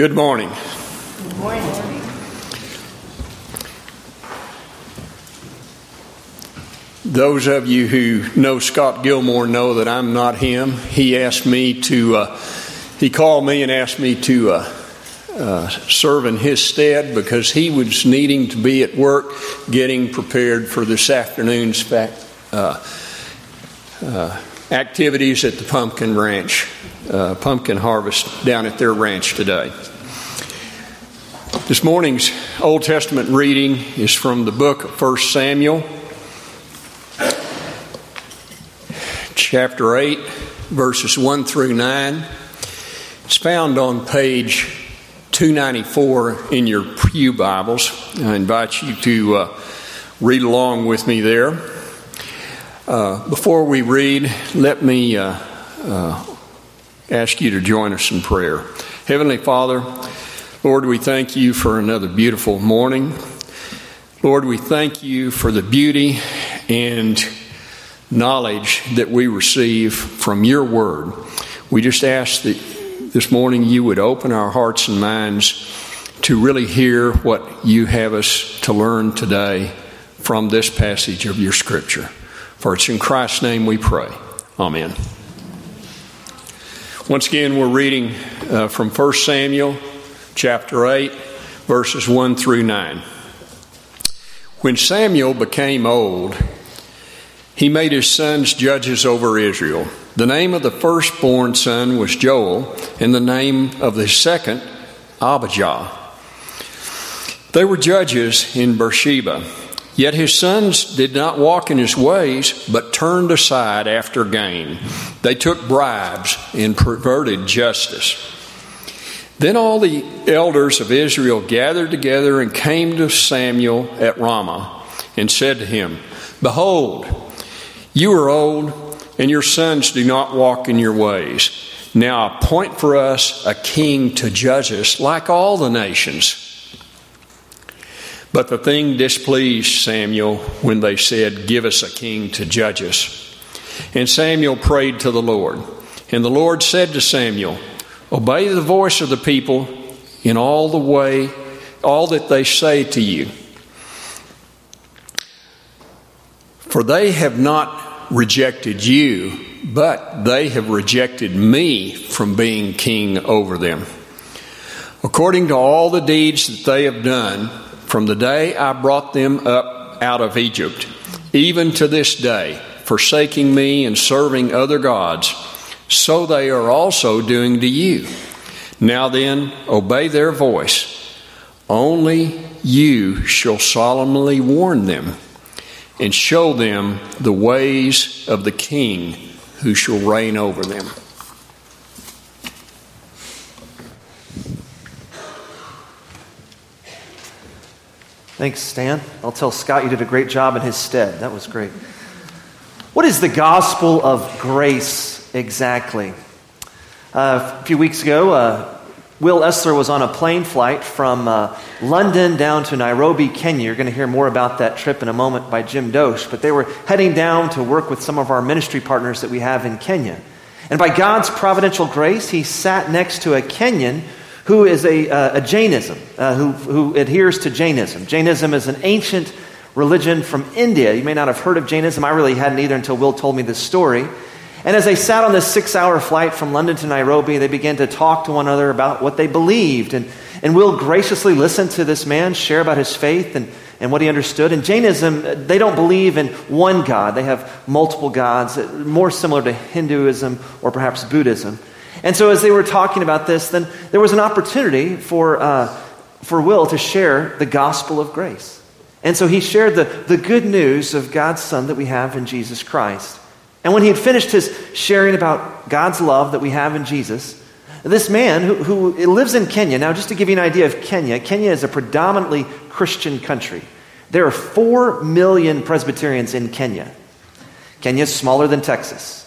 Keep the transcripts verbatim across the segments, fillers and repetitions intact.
Good morning. Good morning. Those of you who know Scott Gilmore know that I'm not him. He asked me to, uh, he called me and asked me to uh, uh, serve in his stead because he was needing to be at work getting prepared for this afternoon's fact, uh, uh, activities at the pumpkin ranch. Uh, pumpkin harvest down at their ranch today. This morning's Old Testament reading is from the book of First Samuel, chapter eight, verses one through nine. It's found on page two ninety-four in your pew Bibles. I invite you to uh, read along with me there. Uh, before we read, let me uh, uh, ask you to join us in prayer. Heavenly Father, Lord, we thank you for another beautiful morning. Lord, we thank you for the beauty and knowledge that we receive from your word. We just ask that this morning you would open our hearts and minds to really hear what you have us to learn today from this passage of your scripture. For it's in Christ's name we pray. Amen. Once again, we're reading uh, from First Samuel chapter eight, verses one through nine. When Samuel became old, he made his sons judges over Israel. The name of the firstborn son was Joel, and the name of the second, Abijah. They were judges in Beersheba. Yet his sons did not walk in his ways, but turned aside after gain. They took bribes and perverted justice. Then all the elders of Israel gathered together and came to Samuel at Ramah and said to him, "Behold, you are old, and your sons do not walk in your ways. Now appoint for us a king to judge us like all the nations." But the thing displeased Samuel when they said, "Give us a king to judge us." And Samuel prayed to the Lord. And the Lord said to Samuel, "Obey the voice of the people in all the way, all that they say to you. For they have not rejected you, but they have rejected me from being king over them. According to all the deeds that they have done, from the day I brought them up out of Egypt, even to this day, forsaking me and serving other gods, so they are also doing to you. Now then, obey their voice. Only you shall solemnly warn them and show them the ways of the king who shall reign over them." Thanks, Stan. I'll tell Scott you did a great job in his stead. That was great. What is the gospel of grace exactly? Uh, a few weeks ago, uh, Will Esler was on a plane flight from uh, London down to Nairobi, Kenya. You're going to hear more about that trip in a moment by Jim Dosh. But they were heading down to work with some of our ministry partners that we have in Kenya. And by God's providential grace, he sat next to a Kenyan who is a, uh, a Jainism, uh, who, who adheres to Jainism. Jainism is an ancient religion from India. You may not have heard of Jainism. I really hadn't either until Will told me this story. And as they sat on this six-hour flight from London to Nairobi, they began to talk to one another about what they believed. And, and Will graciously listened to this man share about his faith and, and what he understood. And Jainism, they don't believe in one God. They have multiple gods, more similar to Hinduism or perhaps Buddhism. And so as they were talking about this, then there was an opportunity for uh, for Will to share the gospel of grace. And so he shared the, the good news of God's Son that we have in Jesus Christ. And when he had finished his sharing about God's love that we have in Jesus, this man who, who lives in Kenya, now just to give you an idea of Kenya, Kenya is a predominantly Christian country. There are four million Presbyterians in Kenya. Kenya is smaller than Texas.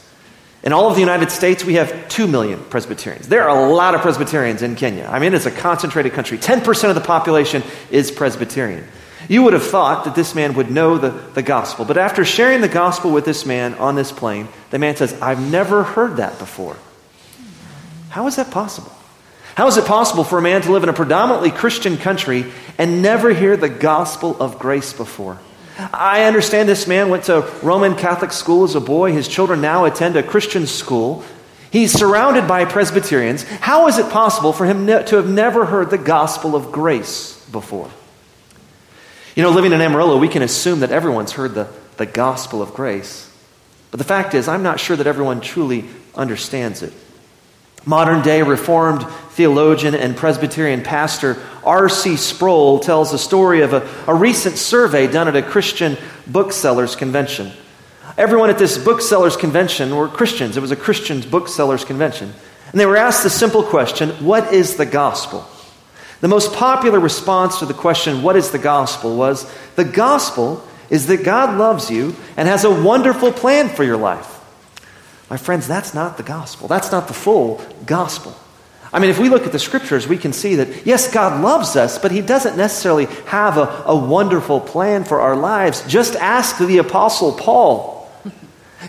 In all of the United States, we have two million Presbyterians. There are a lot of Presbyterians in Kenya. I mean, it's a concentrated country. ten percent of the population is Presbyterian. You would have thought that this man would know the, the gospel. But after sharing the gospel with this man on this plane, the man says, "I've never heard that before." How is that possible? How is it possible for a man to live in a predominantly Christian country and never hear the gospel of grace before? I understand this man went to Roman Catholic school as a boy. His children now attend a Christian school. He's surrounded by Presbyterians. How is it possible for him ne- to have never heard the gospel of grace before? You know, living in Amarillo, we can assume that everyone's heard the, the gospel of grace. But the fact is, I'm not sure that everyone truly understands it. Modern-day Reformed theologian and Presbyterian pastor R C Sproul tells the story of a, a recent survey done at a Christian booksellers convention. Everyone at this booksellers convention were Christians. It was a Christian booksellers convention. And they were asked the simple question, what is the gospel? The most popular response to the question, what is the gospel, was, the gospel is that God loves you and has a wonderful plan for your life. My friends, that's not the gospel. That's not the full gospel. I mean, if we look at the scriptures, we can see that, yes, God loves us, but he doesn't necessarily have a, a wonderful plan for our lives. Just ask the Apostle Paul.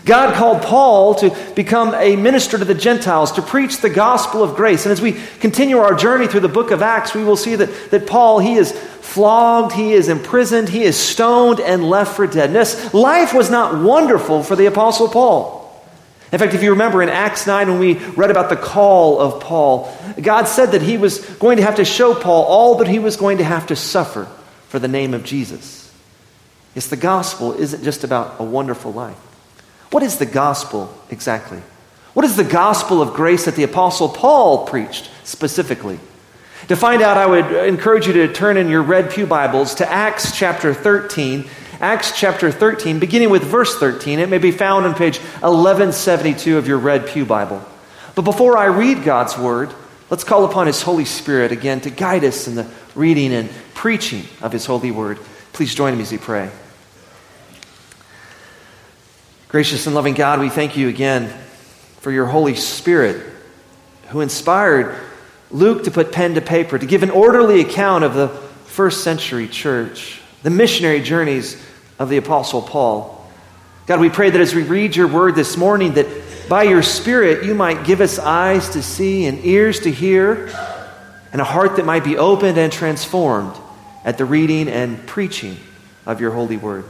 God called Paul to become a minister to the Gentiles, to preach the gospel of grace. And as we continue our journey through the book of Acts, we will see that, that Paul, he is flogged, he is imprisoned, he is stoned and left for dead. Yes, life was not wonderful for the Apostle Paul. In fact, if you remember in Acts nine, when we read about the call of Paul, God said that he was going to have to show Paul all that he was going to have to suffer for the name of Jesus. Yes, the gospel isn't just about a wonderful life. What is the gospel exactly? What is the gospel of grace that the Apostle Paul preached specifically? To find out, I would encourage you to turn in your red pew Bibles to Acts chapter thirteen. Acts chapter thirteen, beginning with verse thirteen. It may be found on page eleven seventy-two of your red pew Bible. But before I read God's word, let's call upon his Holy Spirit again to guide us in the reading and preaching of his holy word. Please join me as we pray. Gracious and loving God, we thank you again for your Holy Spirit who inspired Luke to put pen to paper, to give an orderly account of the first century church, the missionary journeys of the Apostle Paul. God, we pray that as we read your word this morning, that by your Spirit you might give us eyes to see and ears to hear and a heart that might be opened and transformed at the reading and preaching of your holy word.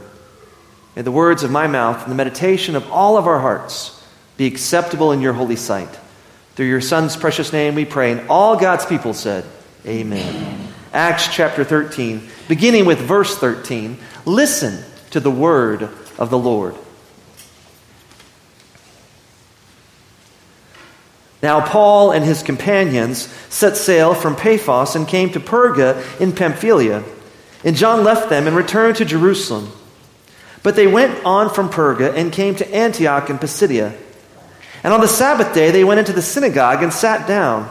May the words of my mouth and the meditation of all of our hearts be acceptable in your holy sight. Through your Son's precious name we pray, and all God's people said, amen. Amen. Acts chapter thirteen, beginning with verse thirteen, listen to the word of the Lord. Now Paul and his companions set sail from Paphos and came to Perga in Pamphylia. And John left them and returned to Jerusalem. But they went on from Perga and came to Antioch and Pisidia. And on the Sabbath day they went into the synagogue and sat down.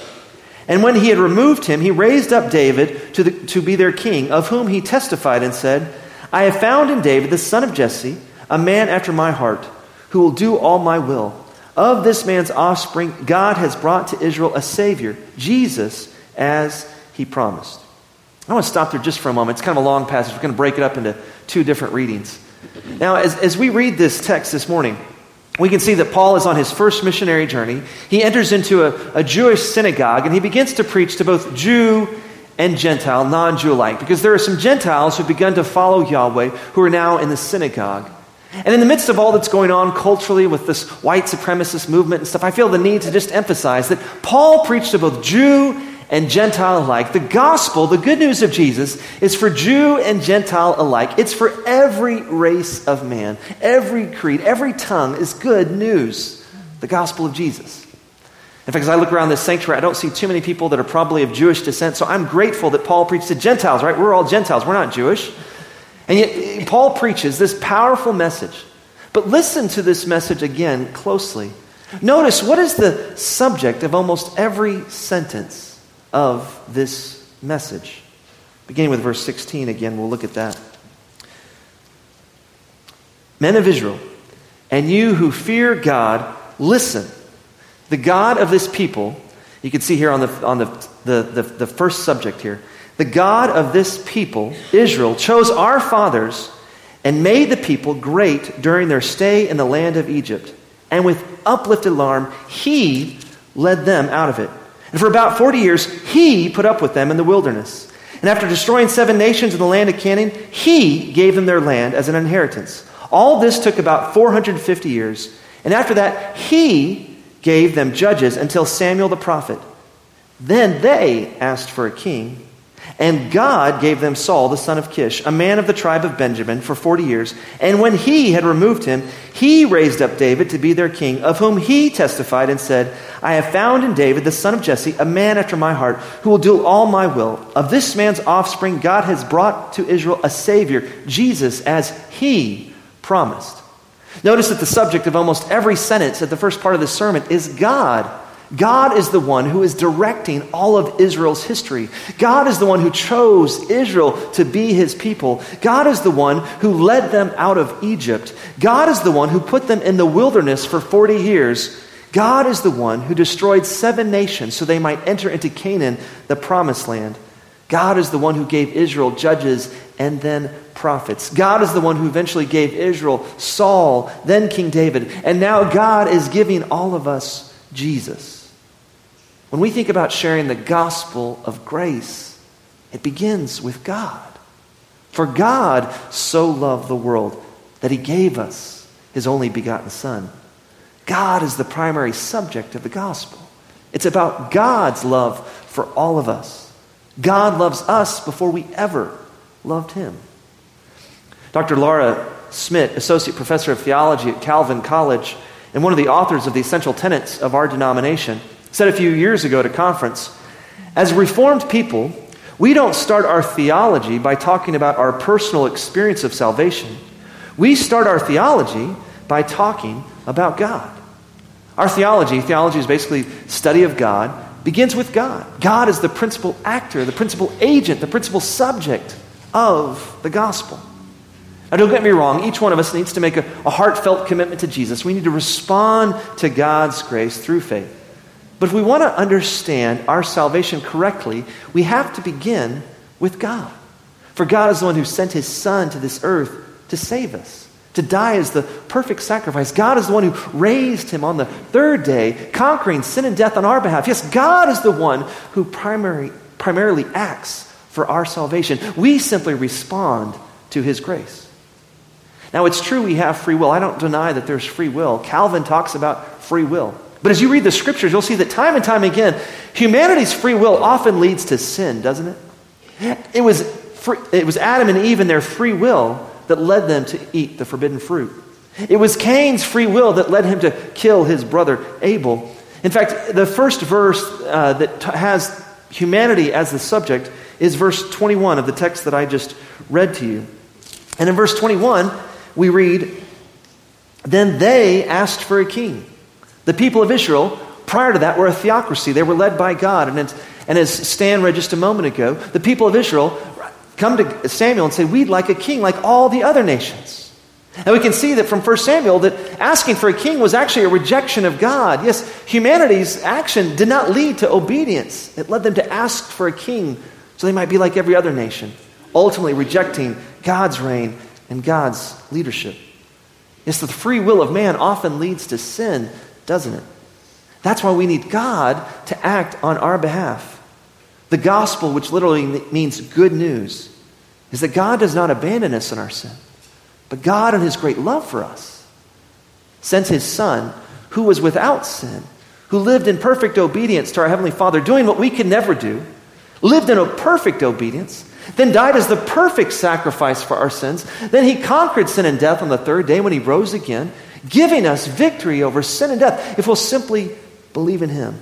And when he had removed him, he raised up David to, the, to be their king, of whom he testified and said, 'I have found in David the son of Jesse, a man after my heart, who will do all my will. Of this man's offspring, God has brought to Israel a Savior, Jesus, as he promised.'" I want to stop there just for a moment. It's kind of a long passage. We're going to break it up into two different readings. Now, as, as we read this text this morning, we can see that Paul is on his first missionary journey. He enters into a, a Jewish synagogue, and he begins to preach to both Jew and Gentile, non-Jew alike, because there are some Gentiles who've begun to follow Yahweh who are now in the synagogue. And in the midst of all that's going on culturally with this white supremacist movement and stuff, I feel the need to just emphasize that Paul preached to both Jew and Gentile alike. The gospel, the good news of Jesus, is for Jew and Gentile alike. It's for every race of man, every creed, every tongue is good news. The gospel of Jesus. In fact, as I look around this sanctuary, I don't see too many people that are probably of Jewish descent, so I'm grateful that Paul preached to Gentiles, right? We're all Gentiles, we're not Jewish. And yet, Paul preaches this powerful message. But listen to this message again closely. Notice what is the subject of almost every sentence of this message. Beginning with verse sixteen again, we'll look at that. Men of Israel, and you who fear God, listen. The God of this people, you can see here on the on the the, the, the first subject here, the God of this people, Israel, chose our fathers and made the people great during their stay in the land of Egypt. And with uplifted arm, he led them out of it. And for about forty years, he put up with them in the wilderness. And after destroying seven nations in the land of Canaan, he gave them their land as an inheritance. All this took about four hundred fifty years. And after that, he gave them judges until Samuel the prophet. Then they asked for a king. And God gave them Saul, the son of Kish, a man of the tribe of Benjamin, for forty years. And when he had removed him, he raised up David to be their king, of whom he testified and said, I have found in David, the son of Jesse, a man after my heart, who will do all my will. Of this man's offspring, God has brought to Israel a Savior, Jesus, as he promised. Notice that the subject of almost every sentence at the first part of this sermon is God. God is the one who is directing all of Israel's history. God is the one who chose Israel to be his people. God is the one who led them out of Egypt. God is the one who put them in the wilderness for forty years. God is the one who destroyed seven nations so they might enter into Canaan, the promised land. God is the one who gave Israel judges and then prophets. God is the one who eventually gave Israel Saul, then King David. And now God is giving all of us Jesus. When we think about sharing the gospel of grace, it begins with God. For God so loved the world that he gave us his only begotten Son. God is the primary subject of the gospel. It's about God's love for all of us. God loves us before we ever loved him. Doctor Laura Smith, Associate Professor of Theology at Calvin College, and one of the authors of the essential tenets of our denomination, said a few years ago at a conference, as Reformed people, we don't start our theology by talking about our personal experience of salvation. We start our theology by talking about God. Our theology, theology is basically study of God, begins with God. God is the principal actor, the principal agent, the principal subject of the gospel. Now, don't get me wrong, each one of us needs to make a, a heartfelt commitment to Jesus. We need to respond to God's grace through faith. But if we want to understand our salvation correctly, we have to begin with God. For God is the one who sent his Son to this earth to save us, to die as the perfect sacrifice. God is the one who raised him on the third day, conquering sin and death on our behalf. Yes, God is the one who primary, primarily acts for our salvation. We simply respond to his grace. Now, it's true we have free will. I don't deny that there's free will. Calvin talks about free will. But as you read the scriptures, you'll see that time and time again, humanity's free will often leads to sin, doesn't it? It was free, it was Adam and Eve and their free will that led them to eat the forbidden fruit. It was Cain's free will that led him to kill his brother Abel. In fact, the first verse uh, that t- has humanity as the subject is verse twenty-one of the text that I just read to you. And in verse twenty-one, we read, then they asked for a king. The people of Israel, prior to that, were a theocracy. They were led by God. And as, and as Stan read just a moment ago, the people of Israel come to Samuel and say, we'd like a king like all the other nations. And we can see that from First Samuel that asking for a king was actually a rejection of God. Yes, humanity's action did not lead to obedience. It led them to ask for a king so they might be like every other nation, ultimately rejecting God's reign and God's leadership. Yes, the free will of man often leads to sin, doesn't it? That's why we need God to act on our behalf. The gospel, which literally means good news, is that God does not abandon us in our sin, but God in his great love for us sent his Son, who was without sin, who lived in perfect obedience to our Heavenly Father, doing what we could never do, lived in a perfect obedience, then died as the perfect sacrifice for our sins. Then he conquered sin and death on the third day when he rose again, giving us victory over sin and death if we'll simply believe in him.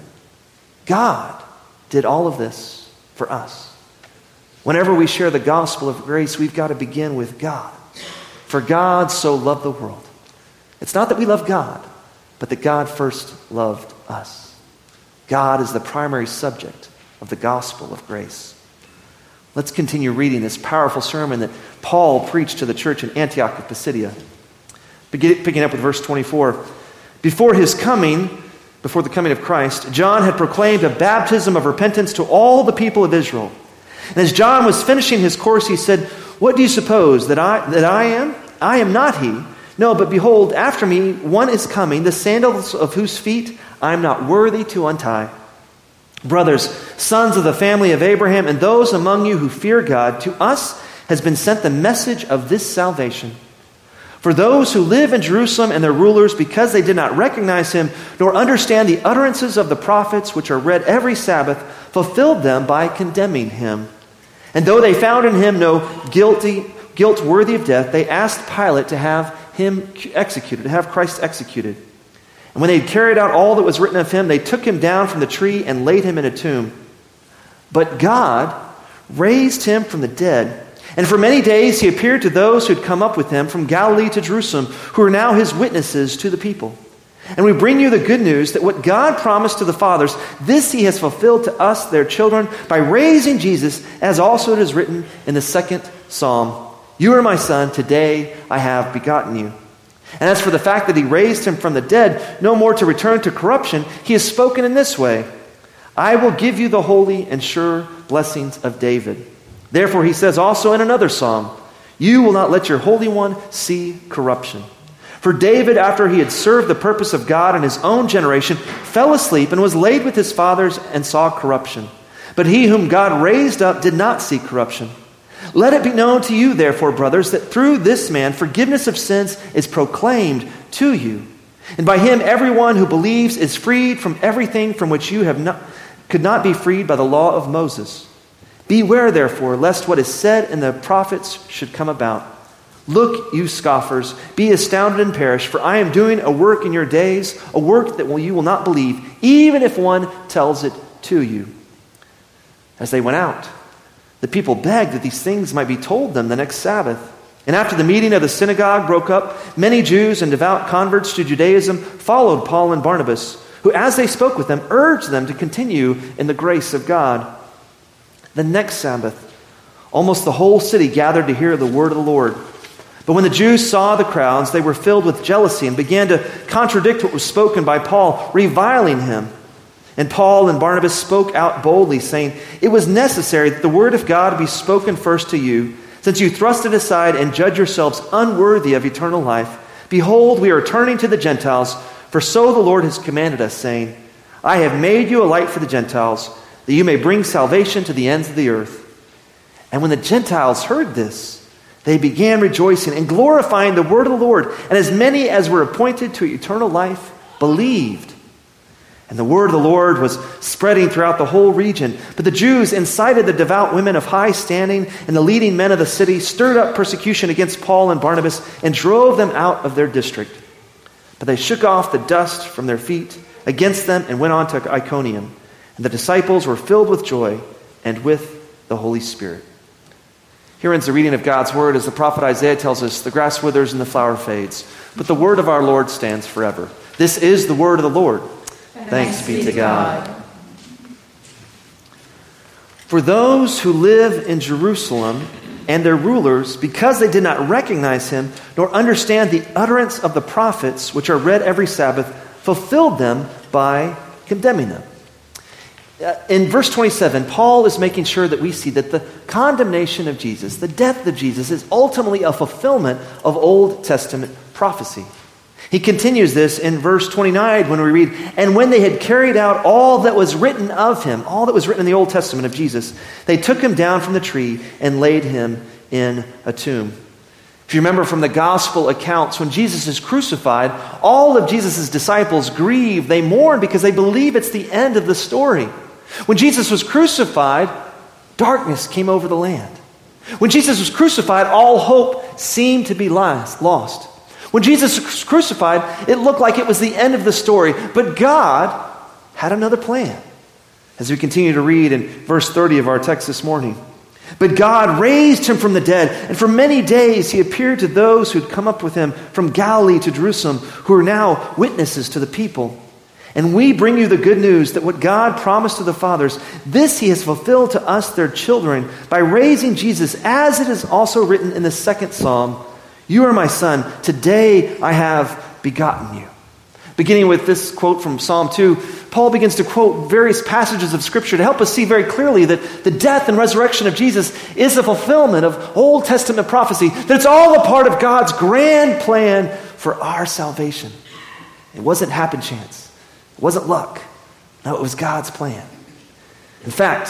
God did all of this for us. Whenever we share the gospel of grace, we've got to begin with God. For God so loved the world. It's not that we love God, but that God first loved us. God is the primary subject of the gospel of grace. Let's continue reading this powerful sermon that Paul preached to the church in Antioch of Pisidia. Picking up with verse twenty-four. Before his coming, before the coming of Christ, John had proclaimed a baptism of repentance to all the people of Israel. And as John was finishing his course, he said, "What do you suppose that I that I am? I am not he. No, but behold, after me one is coming, the sandals of whose feet I am not worthy to untie. Brothers, sons of the family of Abraham, and those among you who fear God, to us has been sent the message of this salvation. For those who live in Jerusalem and their rulers, because they did not recognize him, nor understand the utterances of the prophets which are read every Sabbath, fulfilled them by condemning him. And though they found in him no guilty, guilt worthy of death, they asked Pilate to have him executed, to have Christ executed. And when they had carried out all that was written of him, they took him down from the tree and laid him in a tomb. But God raised him from the dead. And for many days he appeared to those who had come up with him from Galilee to Jerusalem, who are now his witnesses to the people. And we bring you the good news that what God promised to the fathers, this he has fulfilled to us, their children, by raising Jesus, as also it is written in the second Psalm, 'You are my son, today I have begotten you.' And as for the fact that he raised him from the dead, no more to return to corruption, he has spoken in this way, 'I will give you the holy and sure blessings of David.' Therefore, he says also in another psalm, 'You will not let your Holy One see corruption.' For David, after he had served the purpose of God in his own generation, fell asleep and was laid with his fathers and saw corruption. But he whom God raised up did not see corruption. Let it be known to you, therefore, brothers, that through this man forgiveness of sins is proclaimed to you. And by him everyone who believes is freed from everything from which you have not, could not be freed by the law of Moses. Beware, therefore, lest what is said in the prophets should come about. Look, you scoffers, be astounded and perish, for I am doing a work in your days, a work that you will not believe, even if one tells it to you." As they went out, the people begged that these things might be told them the next Sabbath. And after the meeting of the synagogue broke up, many Jews and devout converts to Judaism followed Paul and Barnabas, who, as they spoke with them, urged them to continue in the grace of God. The next Sabbath, almost the whole city gathered to hear the word of the Lord. But when the Jews saw the crowds, they were filled with jealousy and began to contradict what was spoken by Paul, reviling him. And Paul and Barnabas spoke out boldly, saying, "It was necessary that the word of God be spoken first to you, since you thrust it aside and judge yourselves unworthy of eternal life. Behold, we are turning to the Gentiles, for so the Lord has commanded us, saying, 'I have made you a light for the Gentiles, that you may bring salvation to the ends of the earth.'" And when the Gentiles heard this, they began rejoicing and glorifying the word of the Lord. And as many as were appointed to eternal life believed. And the word of the Lord was spreading throughout the whole region. But the Jews incited the devout women of high standing and the leading men of the city, stirred up persecution against Paul and Barnabas, and drove them out of their district. But they shook off the dust from their feet against them and went on to Iconium. And the disciples were filled with joy and with the Holy Spirit. Here ends the reading of God's word. As the prophet Isaiah tells us, the grass withers and the flower fades, but the word of our Lord stands forever. This is the word of the Lord. Thanks be to God. For those who live in Jerusalem and their rulers, because they did not recognize him, nor understand the utterance of the prophets, which are read every Sabbath, fulfilled them by condemning them. In verse twenty-seven, Paul is making sure that we see that the condemnation of Jesus, the death of Jesus, is ultimately a fulfillment of Old Testament prophecy. He continues this in verse twenty-nine when we read, "And when they had carried out all that was written of him," all that was written in the Old Testament of Jesus, "they took him down from the tree and laid him in a tomb." If you remember from the gospel accounts, when Jesus is crucified, all of Jesus' disciples grieve, they mourn because they believe it's the end of the story. When Jesus was crucified, darkness came over the land. When Jesus was crucified, all hope seemed to be lost. When Jesus was crucified, it looked like it was the end of the story, but God had another plan. As we continue to read in verse thirty of our text this morning, but God raised him from the dead, and for many days he appeared to those who had come up with him from Galilee to Jerusalem, who are now witnesses to the people. And we bring you the good news that what God promised to the fathers, this he has fulfilled to us, their children, by raising Jesus, as it is also written in the second Psalm, "You are my son, today I have begotten you." Beginning with this quote from Psalm two, Paul begins to quote various passages of Scripture to help us see very clearly that the death and resurrection of Jesus is the fulfillment of Old Testament prophecy, that it's all a part of God's grand plan for our salvation. It wasn't happen chance. It wasn't luck. No, it was God's plan. In fact,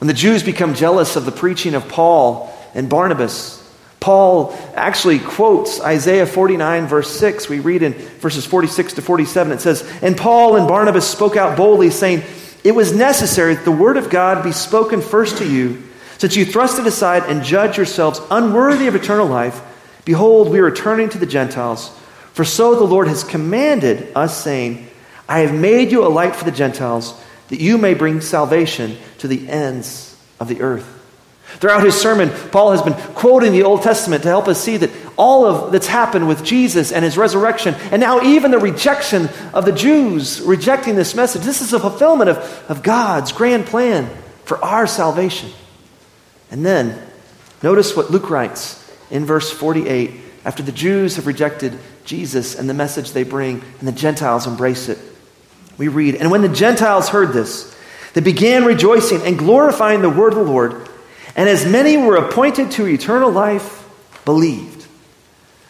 when the Jews become jealous of the preaching of Paul and Barnabas, Paul actually quotes Isaiah forty-nine, verse six. We read in verses forty-six to forty-seven, it says, "And Paul and Barnabas spoke out boldly, saying, 'It was necessary that the word of God be spoken first to you, since you thrust it aside and judge yourselves unworthy of eternal life. Behold, we are returning to the Gentiles. For so the Lord has commanded us, saying, I have made you a light for the Gentiles, that you may bring salvation to the ends of the earth.'" Throughout his sermon, Paul has been quoting the Old Testament to help us see that all of that's happened with Jesus and his resurrection, and now even the rejection of the Jews rejecting this message, this is a fulfillment of, of God's grand plan for our salvation. And then, notice what Luke writes in verse forty-eight, after the Jews have rejected Jesus and the message they bring, and the Gentiles embrace it. We read, "And when the Gentiles heard this, they began rejoicing and glorifying the word of the Lord, and as many were appointed to eternal life, believed."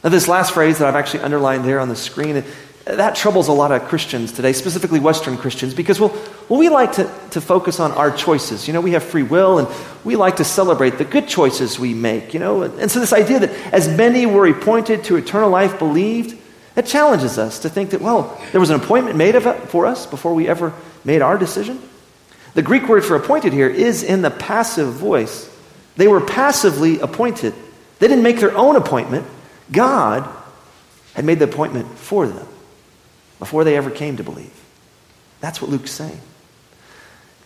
Now this last phrase that I've actually underlined there on the screen, that troubles a lot of Christians today, specifically Western Christians, because well, well we like to, to focus on our choices. You know, we have free will, and we like to celebrate the good choices we make, you know. And so this idea that as many were appointed to eternal life, believed, that challenges us to think that, well, there was an appointment made of it for us before we ever made our decision. The Greek word for appointed here is in the passive voice. They were passively appointed. They didn't make their own appointment. God had made the appointment for them before they ever came to believe. That's what Luke's saying.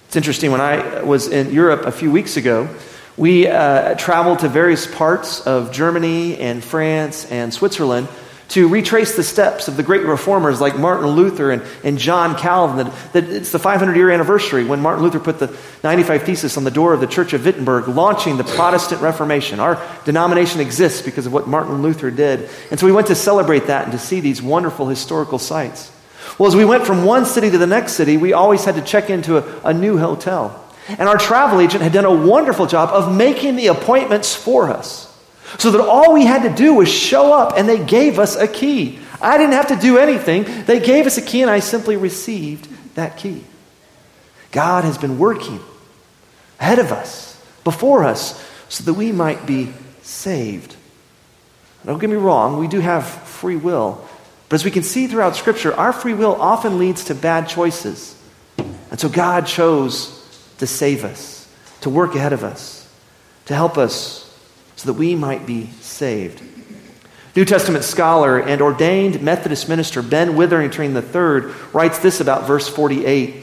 It's interesting, when I was in Europe a few weeks ago, we uh, traveled to various parts of Germany and France and Switzerland to retrace the steps of the great reformers like Martin Luther and, and John Calvin. That, that it's the five hundred year anniversary when Martin Luther put the ninety-five Theses on the door of the Church of Wittenberg, launching the Protestant Reformation. Our denomination exists because of what Martin Luther did. And so we went to celebrate that and to see these wonderful historical sites. Well, as we went from one city to the next city, we always had to check into a, a new hotel. And our travel agent had done a wonderful job of making the appointments for us, so that all we had to do was show up, and they gave us a key. I didn't have to do anything. They gave us a key, and I simply received that key. God has been working ahead of us, before us, so that we might be saved. Don't get me wrong, we do have free will. But as we can see throughout Scripture, our free will often leads to bad choices. And so God chose to save us, to work ahead of us, to help us, so that we might be saved. New Testament scholar and ordained Methodist minister Ben Witherington the third writes this about verse forty-eight.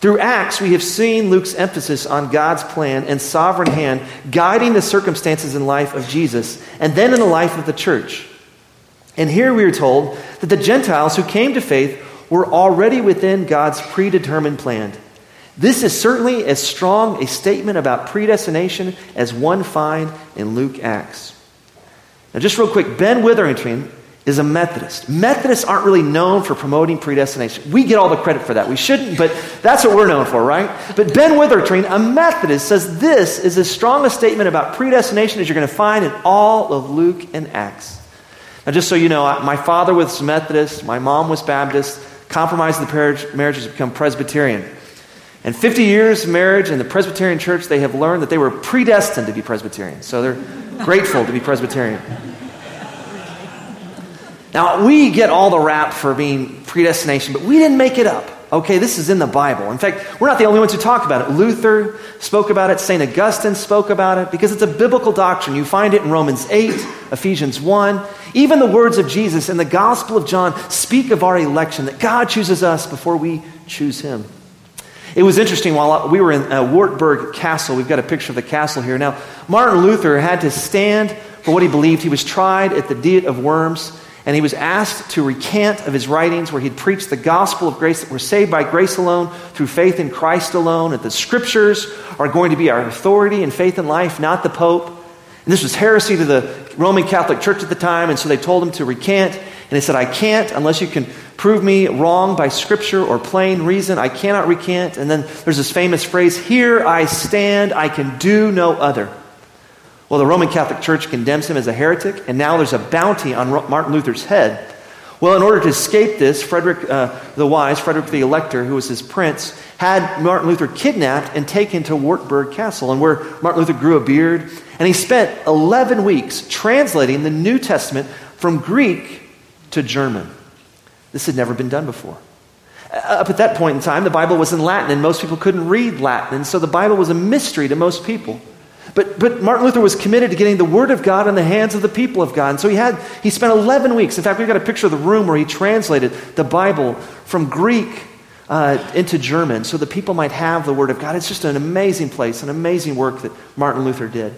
"Through Acts, we have seen Luke's emphasis on God's plan and sovereign hand guiding the circumstances in life of Jesus and then in the life of the church. And here we are told that the Gentiles who came to faith were already within God's predetermined plan. This is certainly as strong a statement about predestination as one finds in Luke Acts." Now just real quick, Ben Witherington is a Methodist. Methodists aren't really known for promoting predestination. We get all the credit for that. We shouldn't, but that's what we're known for, right? But Ben Witherington, a Methodist, says this is as strong a statement about predestination as you're going to find in all of Luke and Acts. Now just so you know, my father was Methodist, my mom was Baptist, compromised the marriage has become Presbyterian. And fifty years of marriage in the Presbyterian church, they have learned that they were predestined to be Presbyterian. So they're grateful to be Presbyterian. Now, we get all the rap for being predestination, but we didn't make it up. Okay, this is in the Bible. In fact, we're not the only ones who talk about it. Luther spoke about it. Saint Augustine spoke about it because it's a biblical doctrine. You find it in Romans eight, Ephesians one. Even the words of Jesus in the Gospel of John speak of our election, that God chooses us before we choose him. It was interesting, while we were in uh, Wartburg Castle, we've got a picture of the castle here. Now, Martin Luther had to stand for what he believed. He was tried at the Diet of Worms, and he was asked to recant of his writings where he'd preached the gospel of grace, that we're saved by grace alone, through faith in Christ alone, that the scriptures are going to be our authority in faith and life, not the Pope. And this was heresy to the Roman Catholic Church at the time, and so they told him to recant. And he said, I can't unless you can prove me wrong by scripture or plain reason. I cannot recant. And then there's this famous phrase, here I stand, I can do no other. Well, the Roman Catholic Church condemns him as a heretic, and now there's a bounty on Martin Luther's head. Well, in order to escape this, Frederick uh, the Wise, Frederick the Elector, who was his prince, had Martin Luther kidnapped and taken to Wartburg Castle, and where Martin Luther grew a beard. And he spent eleven weeks translating the New Testament from Greek to German. This had never been done before. Up at that point in time, the Bible was in Latin, and most people couldn't read Latin, and so the Bible was a mystery to most people. But but Martin Luther was committed to getting the Word of God in the hands of the people of God. And so he had he spent eleven weeks. In fact, we've got a picture of the room where he translated the Bible from Greek uh, into German so that people might have the Word of God. It's just an amazing place, an amazing work that Martin Luther did.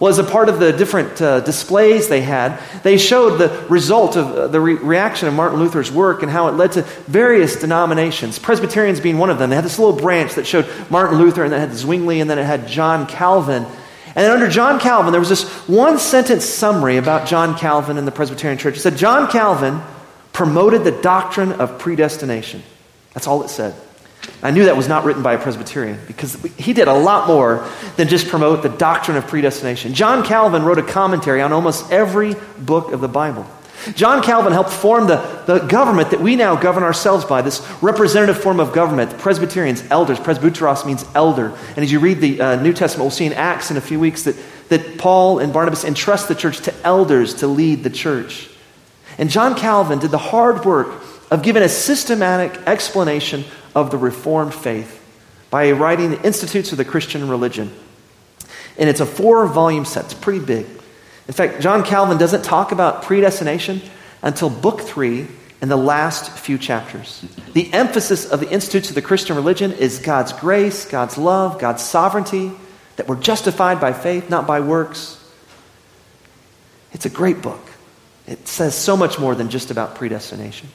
Well, as a part of the different uh, displays they had, they showed the result of uh, the re- reaction of Martin Luther's work and how it led to various denominations, Presbyterians being one of them. They had this little branch that showed Martin Luther, and then it had Zwingli, and then it had John Calvin. And then under John Calvin, there was this one-sentence summary about John Calvin and the Presbyterian Church. It said, John Calvin promoted the doctrine of predestination. That's all it said. I knew that was not written by a Presbyterian because he did a lot more than just promote the doctrine of predestination. John Calvin wrote a commentary on almost every book of the Bible. John Calvin helped form the, the government that we now govern ourselves by, this representative form of government, the Presbyterians, elders. Presbyteros means elder. And as you read the uh, New Testament, we'll see in Acts in a few weeks that, that Paul and Barnabas entrust the church to elders to lead the church. And John Calvin did the hard work of giving a systematic explanation of the Reformed faith by writing the Institutes of the Christian Religion. And it's a four-volume set. It's pretty big. In fact, John Calvin doesn't talk about predestination until book three and the last few chapters. The emphasis of the Institutes of the Christian Religion is God's grace, God's love, God's sovereignty, that we're justified by faith, not by works. It's a great book. It says so much more than just about predestination.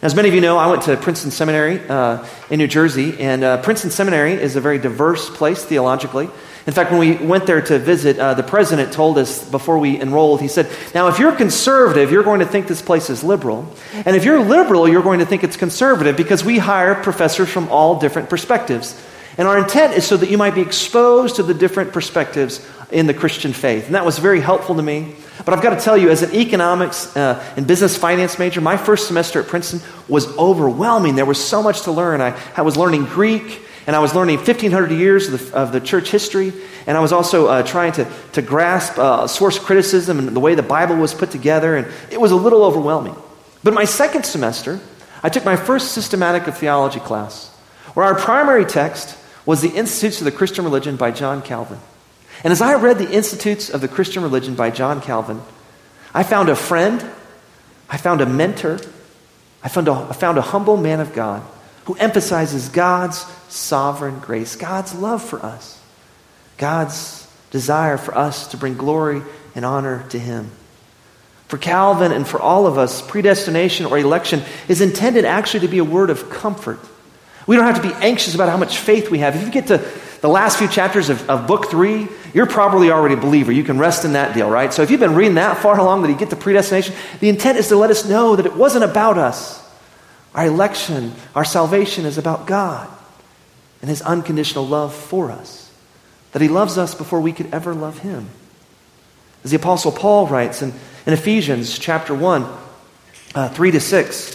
As many of you know, I went to Princeton Seminary uh, in New Jersey, and uh, Princeton Seminary is a very diverse place theologically. In fact, when we went there to visit, uh, the president told us before we enrolled, he said, now if you're conservative, you're going to think this place is liberal, and if you're liberal, you're going to think it's conservative because we hire professors from all different perspectives. And our intent is so that you might be exposed to the different perspectives in the Christian faith. And that was very helpful to me. But I've got to tell you, as an economics uh, and business finance major, my first semester at Princeton was overwhelming. There was so much to learn. I, I was learning Greek, and I was learning fifteen hundred years of the, of the church history, and I was also uh, trying to, to grasp uh, source criticism and the way the Bible was put together, and it was a little overwhelming. But my second semester, I took my first systematic of theology class, where our primary text was the Institutes of the Christian Religion by John Calvin. And as I read the Institutes of the Christian Religion by John Calvin, I found a friend, I found a mentor, I found a, I found a humble man of God who emphasizes God's sovereign grace, God's love for us, God's desire for us to bring glory and honor to him. For Calvin and for all of us, predestination or election is intended actually to be a word of comfort. We don't have to be anxious about how much faith we have. If you get to the last few chapters of, of book three, you're probably already a believer. You can rest in that deal, right? So if you've been reading that far along that you get to predestination, the intent is to let us know that it wasn't about us. Our election, our salvation is about God and his unconditional love for us, that he loves us before we could ever love him. As the Apostle Paul writes in, in Ephesians chapter one, uh, three to six,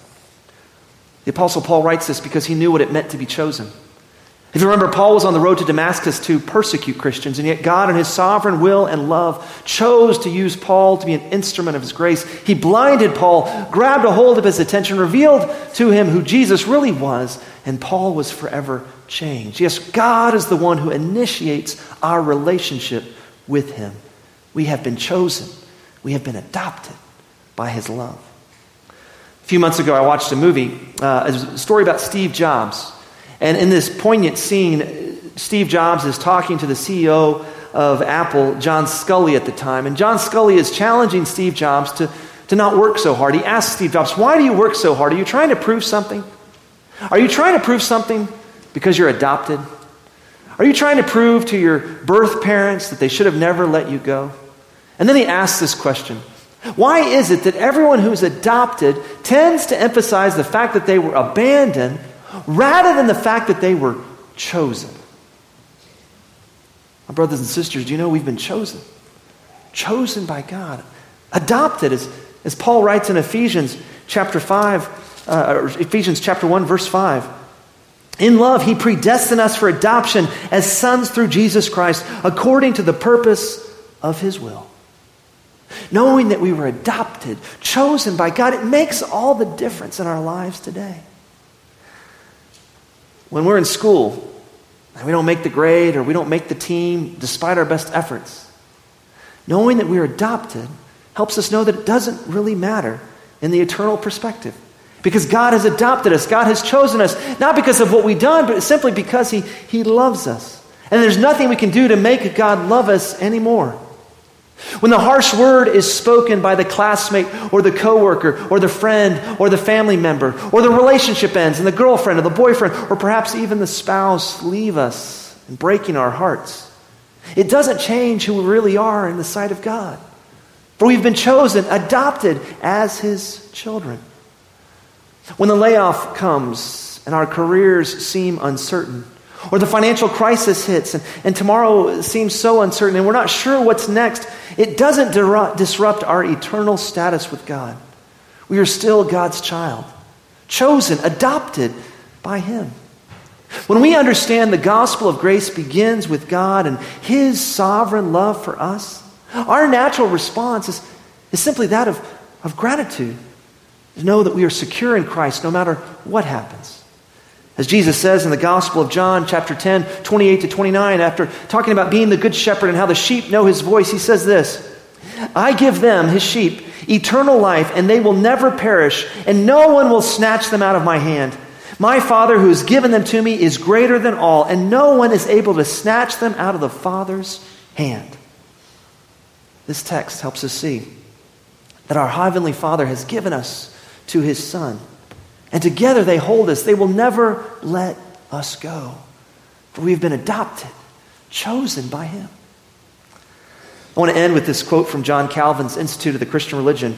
The Apostle Paul writes this because he knew what it meant to be chosen. If you remember, Paul was on the road to Damascus to persecute Christians, and yet God in his sovereign will and love chose to use Paul to be an instrument of his grace. He blinded Paul, grabbed a hold of his attention, revealed to him who Jesus really was, and Paul was forever changed. Yes, God is the one who initiates our relationship with him. We have been chosen. We have been adopted by his love. A few months ago, I watched a movie, uh, a story about Steve Jobs. And in this poignant scene, Steve Jobs is talking to the C E O of Apple, John Scully at the time. And John Scully is challenging Steve Jobs to, to not work so hard. He asks Steve Jobs, why do you work so hard? Are you trying to prove something? Are you trying to prove something because you're adopted? Are you trying to prove to your birth parents that they should have never let you go? And then he asks this question. Why is it that everyone who's adopted tends to emphasize the fact that they were abandoned rather than the fact that they were chosen? My brothers and sisters, do you know we've been chosen? Chosen by God. Adopted, as, as Paul writes in Ephesians chapter five, uh, or Ephesians chapter one, verse five. In love, he predestined us for adoption as sons through Jesus Christ, according to the purpose of his will. Knowing that we were adopted, chosen by God, it makes all the difference in our lives today. When we're in school and we don't make the grade or we don't make the team despite our best efforts, knowing that we're adopted helps us know that it doesn't really matter in the eternal perspective, because God has adopted us. God has chosen us, not because of what we've done, but simply because he, he loves us. And there's nothing we can do to make God love us anymore. When the harsh word is spoken by the classmate or the coworker or the friend or the family member, or the relationship ends and the girlfriend or the boyfriend or perhaps even the spouse leave us, and breaking our hearts, it doesn't change who we really are in the sight of God. For we've been chosen, adopted as his children. When the layoff comes and our careers seem uncertain, or the financial crisis hits and, and tomorrow seems so uncertain and we're not sure what's next, it doesn't diru- disrupt our eternal status with God. We are still God's child, chosen, adopted by him. When we understand the gospel of grace begins with God and his sovereign love for us, our natural response is, is simply that of, of gratitude, to know that we are secure in Christ no matter what happens. As Jesus says in the Gospel of John, chapter ten, twenty-eight to twenty-nine, after talking about being the good shepherd and how the sheep know his voice, he says this, I give them, his sheep, eternal life, and they will never perish, and no one will snatch them out of my hand. My Father who has given them to me is greater than all, and no one is able to snatch them out of the Father's hand. This text helps us see that our heavenly Father has given us to his Son. And together they hold us. They will never let us go. For we have been adopted, chosen by him. I want to end with this quote from John Calvin's Institute of the Christian Religion.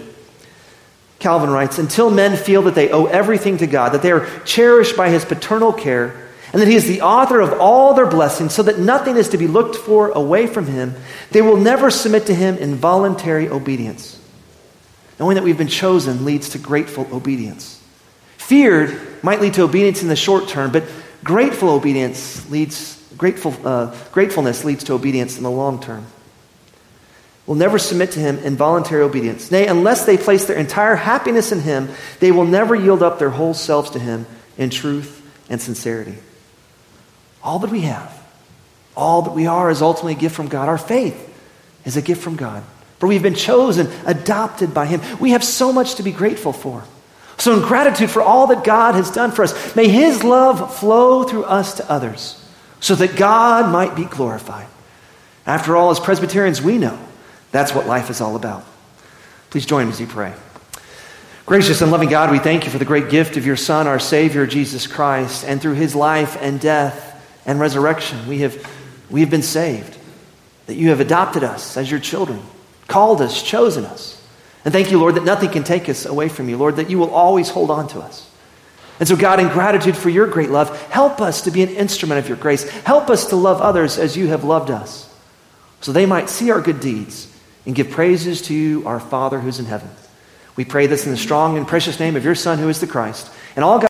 Calvin writes, until men feel that they owe everything to God, that they are cherished by his paternal care, and that he is the author of all their blessings, so that nothing is to be looked for away from him, they will never submit to him in voluntary obedience. Knowing that we've been chosen leads to grateful obedience. Feared might lead to obedience in the short term, but grateful obedience leads grateful uh, gratefulness leads to obedience in the long term. We'll never submit to him in voluntary obedience. Nay, unless they place their entire happiness in him, they will never yield up their whole selves to him in truth and sincerity. All that we have, all that we are, is ultimately a gift from God. Our faith is a gift from God. For we've been chosen, adopted by him. We have so much to be grateful for. So in gratitude for all that God has done for us, may his love flow through us to others so that God might be glorified. After all, as Presbyterians, we know that's what life is all about. Please join me as you pray. Gracious and loving God, we thank you for the great gift of your Son, our Savior, Jesus Christ. And through his life and death and resurrection, we have, we have been saved, that you have adopted us as your children, called us, chosen us. And thank you, Lord, that nothing can take us away from you, Lord, that you will always hold on to us. And so God, in gratitude for your great love, help us to be an instrument of your grace. Help us to love others as you have loved us, so they might see our good deeds and give praises to you, our Father who's in heaven. We pray this in the strong and precious name of your Son, who is the Christ. And all God